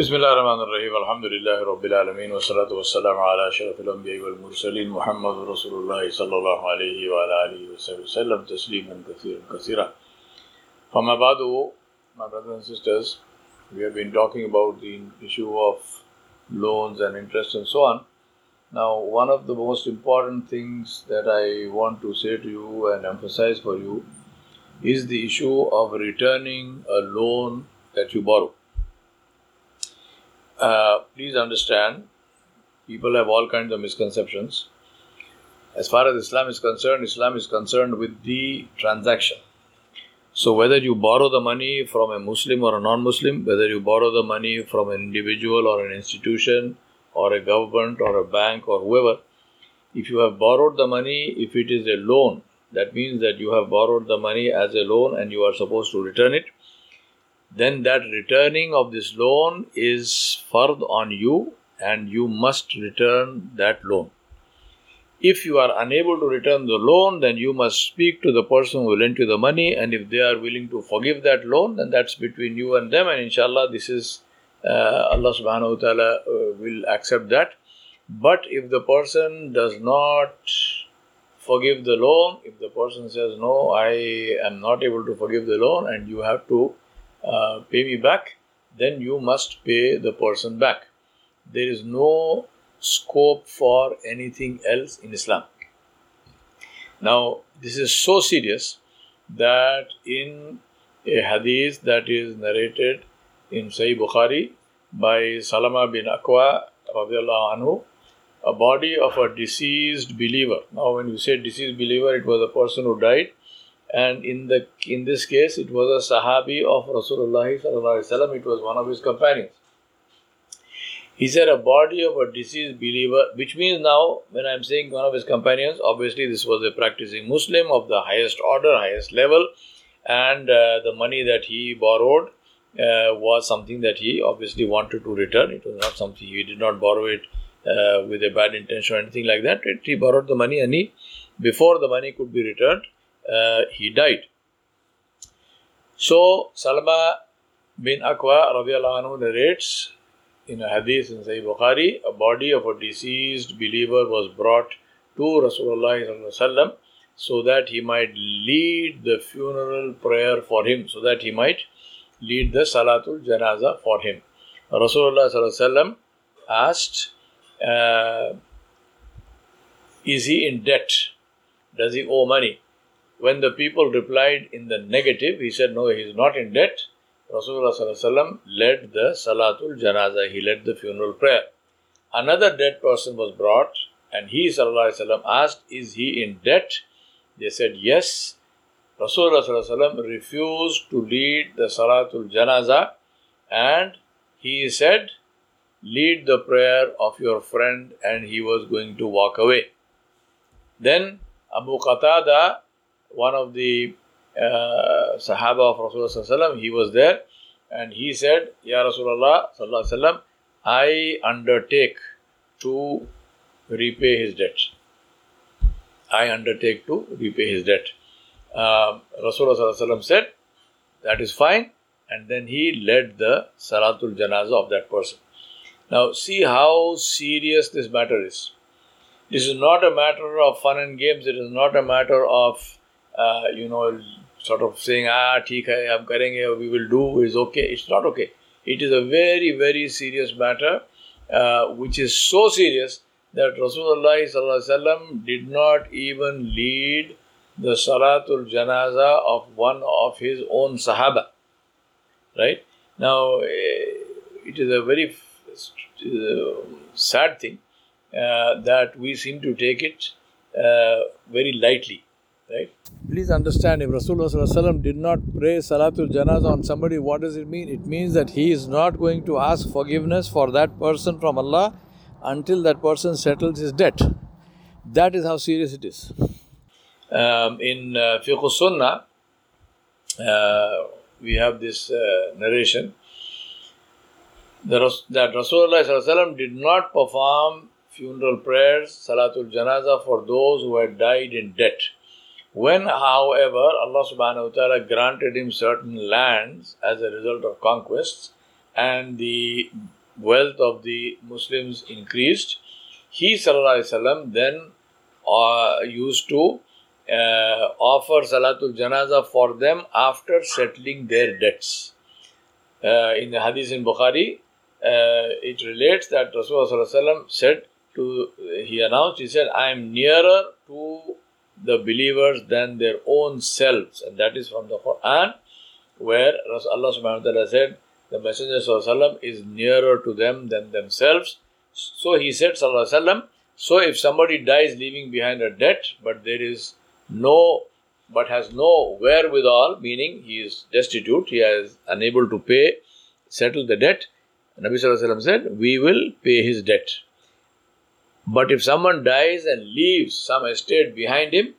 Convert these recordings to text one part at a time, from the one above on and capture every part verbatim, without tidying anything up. بسم الله الرحمن الرحيم الحمد لله رب العالمين والصلاة والسلام على أشرف الأنبياء والمرسلين محمد رسول الله صلى الله عليه وعلى آله وصحبه وسلم تسليما كثيرا كثيرا. From Abadu, my brothers and sisters, we have been talking about the issue of loans and interest and so on. Now, one of the most important things that I want to say to you and emphasize for you is the issue of returning a loan that you borrow. Uh, please understand, people have all kinds of misconceptions. As far as Islam is concerned, Islam is concerned with the transaction. So whether you borrow the money from a Muslim or a non-Muslim, whether you borrow the money from an individual or an institution or a government or a bank or whoever, if you have borrowed the money, if it is a loan, that means that you have borrowed the money as a loan and you are supposed to return it. Then that returning of this loan is fard on you and you must return that loan. If you are unable to return the loan, then you must speak to the person who lent you the money, and if they are willing to forgive that loan, then that's between you and them, and inshallah this is uh, Allah subhanahu wa ta'ala uh, will accept that. But if the person does not forgive the loan, if the person says, no, I am not able to forgive the loan and you have to Uh, pay me back, then you must pay the person back. There is no scope for anything else in Islam. Now, this is so serious that in a hadith that is narrated in Sahih Bukhari by Salama bin Akwa, radiallahu anhu, a body of a deceased believer. Now, when you say deceased believer, it was a person who died. And in the in this case, it was a Sahabi of Rasulullah sallallahu alaihi wasallam. It was one of his companions. He said, a body of a deceased believer, which means now, when I'm saying one of his companions, obviously this was a practicing Muslim of the highest order, highest level, and uh, the money that he borrowed uh, was something that he obviously wanted to return. It was not something, he did not borrow it uh, with a bad intention or anything like that. It, he borrowed the money and he, before the money could be returned, Uh, he died. So, Salama bin Akwa radiallahu anhu narrates in a hadith in Sahih Bukhari, a body of a deceased believer was brought to Rasulullah sallallahu alaihi wasallam so that he might lead the funeral prayer for him, so that he might lead the Salatul Janaza for him. Rasulullah sallallahu alaihi wasallam asked, uh, is he in debt? Does he owe money? When the people replied in the negative, he said, no, he is not in debt. Rasulullah sallallahu alaihi wasallam led the Salatul Janaza. He led the funeral prayer. Another dead person was brought and he sallallahu alaihi wasallam asked, is he in debt? They said, yes. Rasulullah sallallahu alaihi wasallam refused to lead the Salatul Janaza and he said, lead the prayer of your friend, and he was going to walk away. Then Abu Qatada, one of the uh, Sahaba of Rasulullah, he was there and he said, Ya Rasulullah, I undertake to repay his debt. I undertake to repay his debt. Uh, Rasulullah said, that is fine. And then he led the Salatul Janaza of that person. Now, see how serious this matter is. This is not a matter of fun and games. It is not a matter of Uh, you know, sort of saying, ah, theek hai, hum karenge, we will do, is okay. It's not okay. It is a very, very serious matter, uh, which is so serious that Rasulullah sallallahu alaihi wasallam did not even lead the Salatul Janaza of one of his own Sahaba. Right? Now, it is a very uh, sad thing uh, that we seem to take it uh, very lightly. Right? Please understand, if Rasulullah did not pray Salatul Janaza on somebody, what does it mean? It means that he is not going to ask forgiveness for that person from Allah until that person settles his debt. That is how serious it is. Um, in uh, Fiqh us-Sunnah, uh, we have this uh, narration that, that Rasulullah did not perform funeral prayers, Salatul Janaza, for those who had died in debt. When, however, Allah subhanahu wa ta'ala granted him certain lands as a result of conquests, and the wealth of the Muslims increased, he Sallallahu Alaihi Wasallam then uh, used to uh, offer Salatul Janazah for them after settling their debts. Uh, in the Hadith in Bukhari, uh, it relates that Rasulullah Sallallahu Alaihi Wasallam said to, he announced, he said, I am nearer to the believers than their own selves. And that is from the Quran, where Allah subhanahu wa ta'ala said, the Messenger Sallallahu Alaihi Wasallam is nearer to them than themselves. So he said, Sallallahu Alaihi Wasallam, so if somebody dies leaving behind a debt, but there is no, but has no wherewithal, meaning he is destitute, he is unable to pay, settle the debt, Nabi Sallallahu Alaihi Wasallam said, we will pay his debt. But if someone dies and leaves some estate behind him,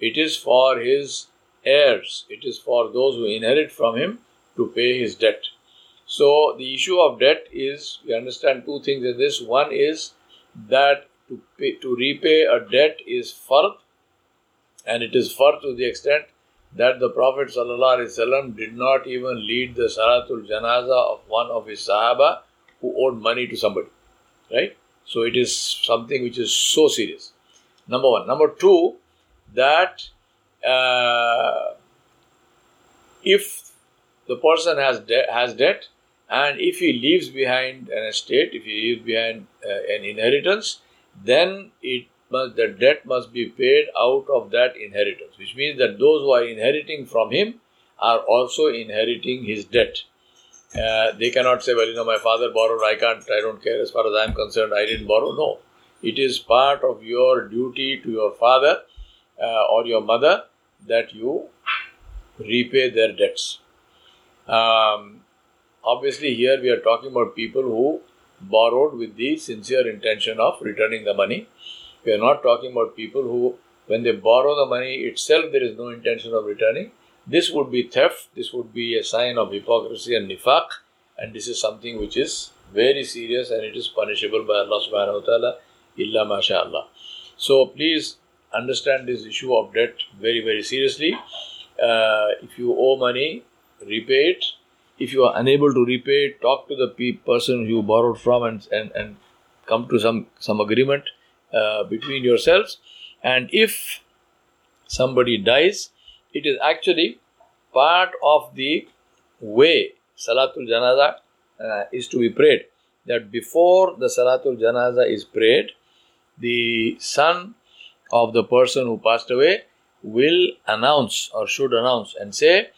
it is for his heirs, it is for those who inherit from him to pay his debt. So the issue of debt is, we understand two things in this. One is that to pay, to repay a debt is fard, and it is fard to the extent that the Prophet Sallallahu Alaihi Wasallam did not even lead the Salatul Janazah of one of his Sahaba who owed money to somebody, right? So it is something which is so serious. Number one. Number two, that uh, if the person has de- has debt, and if he leaves behind an estate, if he leaves behind uh, an inheritance, then it must, the debt must be paid out of that inheritance, which means that those who are inheriting from him are also inheriting his debt. Uh, they cannot say, well, you know, my father borrowed, I can't, I don't care, as far as I am concerned, I didn't borrow. No, it is part of your duty to your father uh, or your mother that you repay their debts. Um, obviously, here we are talking about people who borrowed with the sincere intention of returning the money. We are not talking about people who, when they borrow the money itself, there is no intention of returning. This would be theft, this would be a sign of hypocrisy and nifaq, and this is something which is very serious and it is punishable by Allah subhanahu wa ta'ala, illa masha'Allah. So please understand this issue of debt very, very seriously. Uh, if you owe money, repay it. If you are unable to repay it, talk to the pe- person you borrowed from and, and, and come to some, some agreement uh, between yourselves. And if somebody dies, it is actually part of the way Salatul Janazah uh, is to be prayed. That before the Salatul Janazah is prayed, the son of the person who passed away will announce or should announce and say,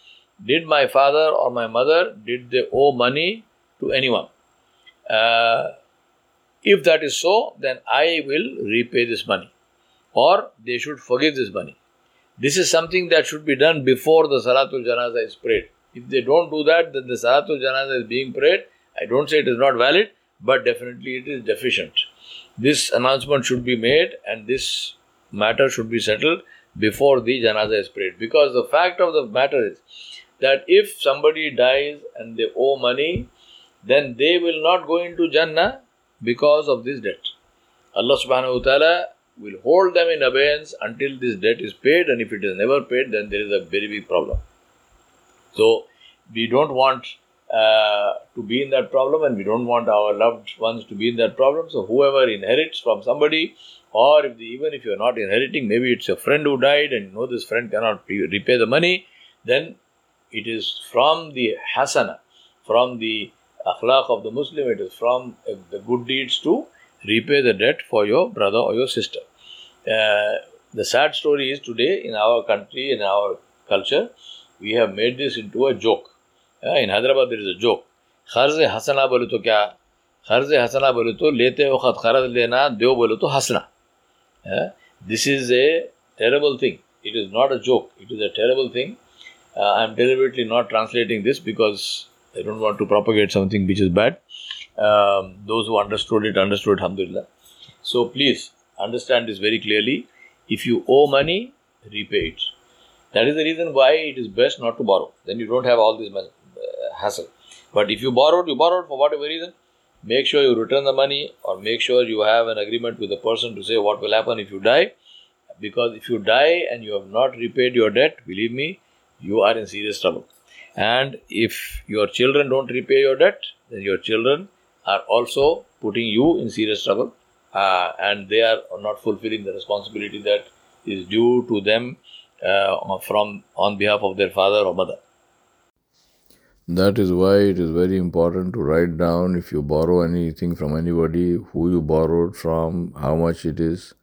did my father or my mother, did they owe money to anyone? Uh, if that is so, then I will repay this money, or they should forgive this money. This is something that should be done before the Salatul Janazah is prayed. If they don't do that, then the Salatul Janazah is being prayed. I don't say it is not valid, but definitely it is deficient. This announcement should be made and this matter should be settled before the Janazah is prayed. Because the fact of the matter is that if somebody dies and they owe money, then they will not go into Jannah because of this debt. Allah subhanahu wa ta'ala will hold them in abeyance until this debt is paid, and if it is never paid, then there is a very big problem. So, we don't want uh, to be in that problem, and we don't want our loved ones to be in that problem. So, whoever inherits from somebody, or if the, even if you are not inheriting, maybe it's a friend who died and you know this friend cannot pre- repay the money, then it is from the hasana, from the akhlaq of the Muslim, it is from uh, the good deeds to repay the debt for your brother or your sister. Uh, the sad story is today in our country, in our culture, we have made this into a joke. Uh, in Hyderabad, there is a joke. Kharz-e hasana bolu to kya? Kharz-e hasana bolu to lete ho khat kharz lena, deo bolu to hasana. Uh, this is a terrible thing. It is not a joke. It is a terrible thing. Uh, I am deliberately not translating this because I don't want to propagate something which is bad. Um, those who understood it, understood, alhamdulillah. So please, understand this very clearly. If you owe money, repay it. That is the reason why it is best not to borrow. Then you don't have all this hassle. But if you borrowed, you borrowed for whatever reason, make sure you return the money or make sure you have an agreement with the person to say what will happen if you die. Because if you die and you have not repaid your debt, believe me, you are in serious trouble. And if your children don't repay your debt, then your children are also putting you in serious trouble, uh, and they are not fulfilling the responsibility that is due to them uh, from on behalf of their father or mother. That is why it is very important to write down, if you borrow anything from anybody, who you borrowed from, how much it is,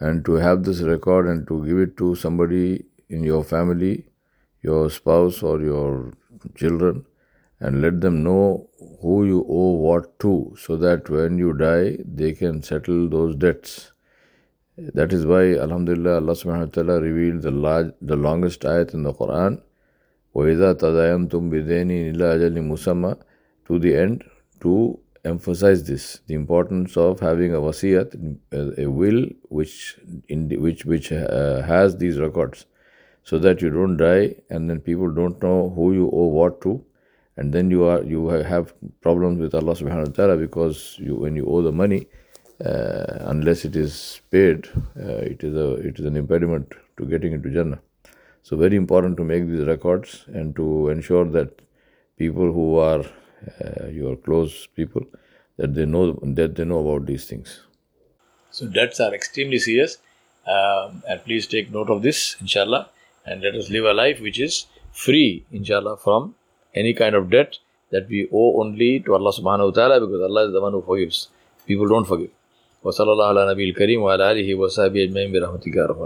and to have this record and to give it to somebody in your family, your spouse or your children, and let them know who you owe what to, so that when you die, they can settle those debts. That is why, alhamdulillah, Allah subhanahu wa ta'ala revealed the, large, the longest ayat in the Quran, وَإِذَا تَدَيَنْتُمْ بِدَيْنِي إِلَىٰ أَجَلٍ مُسَمَّى, to the end, to emphasize this, the importance of having a wasiyat, a will which in the, which which uh, has these records, so that you don't die and then people don't know who you owe what to, and then you are you have problems with Allah subhanahu wa ta'ala, because you when you owe the money, uh, unless it is paid, uh, it is a it is an impediment to getting into Jannah. So very important to make these records and to ensure that people who are uh, your close people, that they know that they know about these things. So debts are extremely serious, um, and please take note of this, inshallah, and let us live a life which is free, inshallah, from any kind of debt that we owe only to Allah subhanahu wa ta'ala, because Allah is the one who forgives. People don't forgive. Wa sallallahu ala nabiyil kareem wa ala alihi wa sahbihi ajma'in bi rahmatika ya rabbal alamin.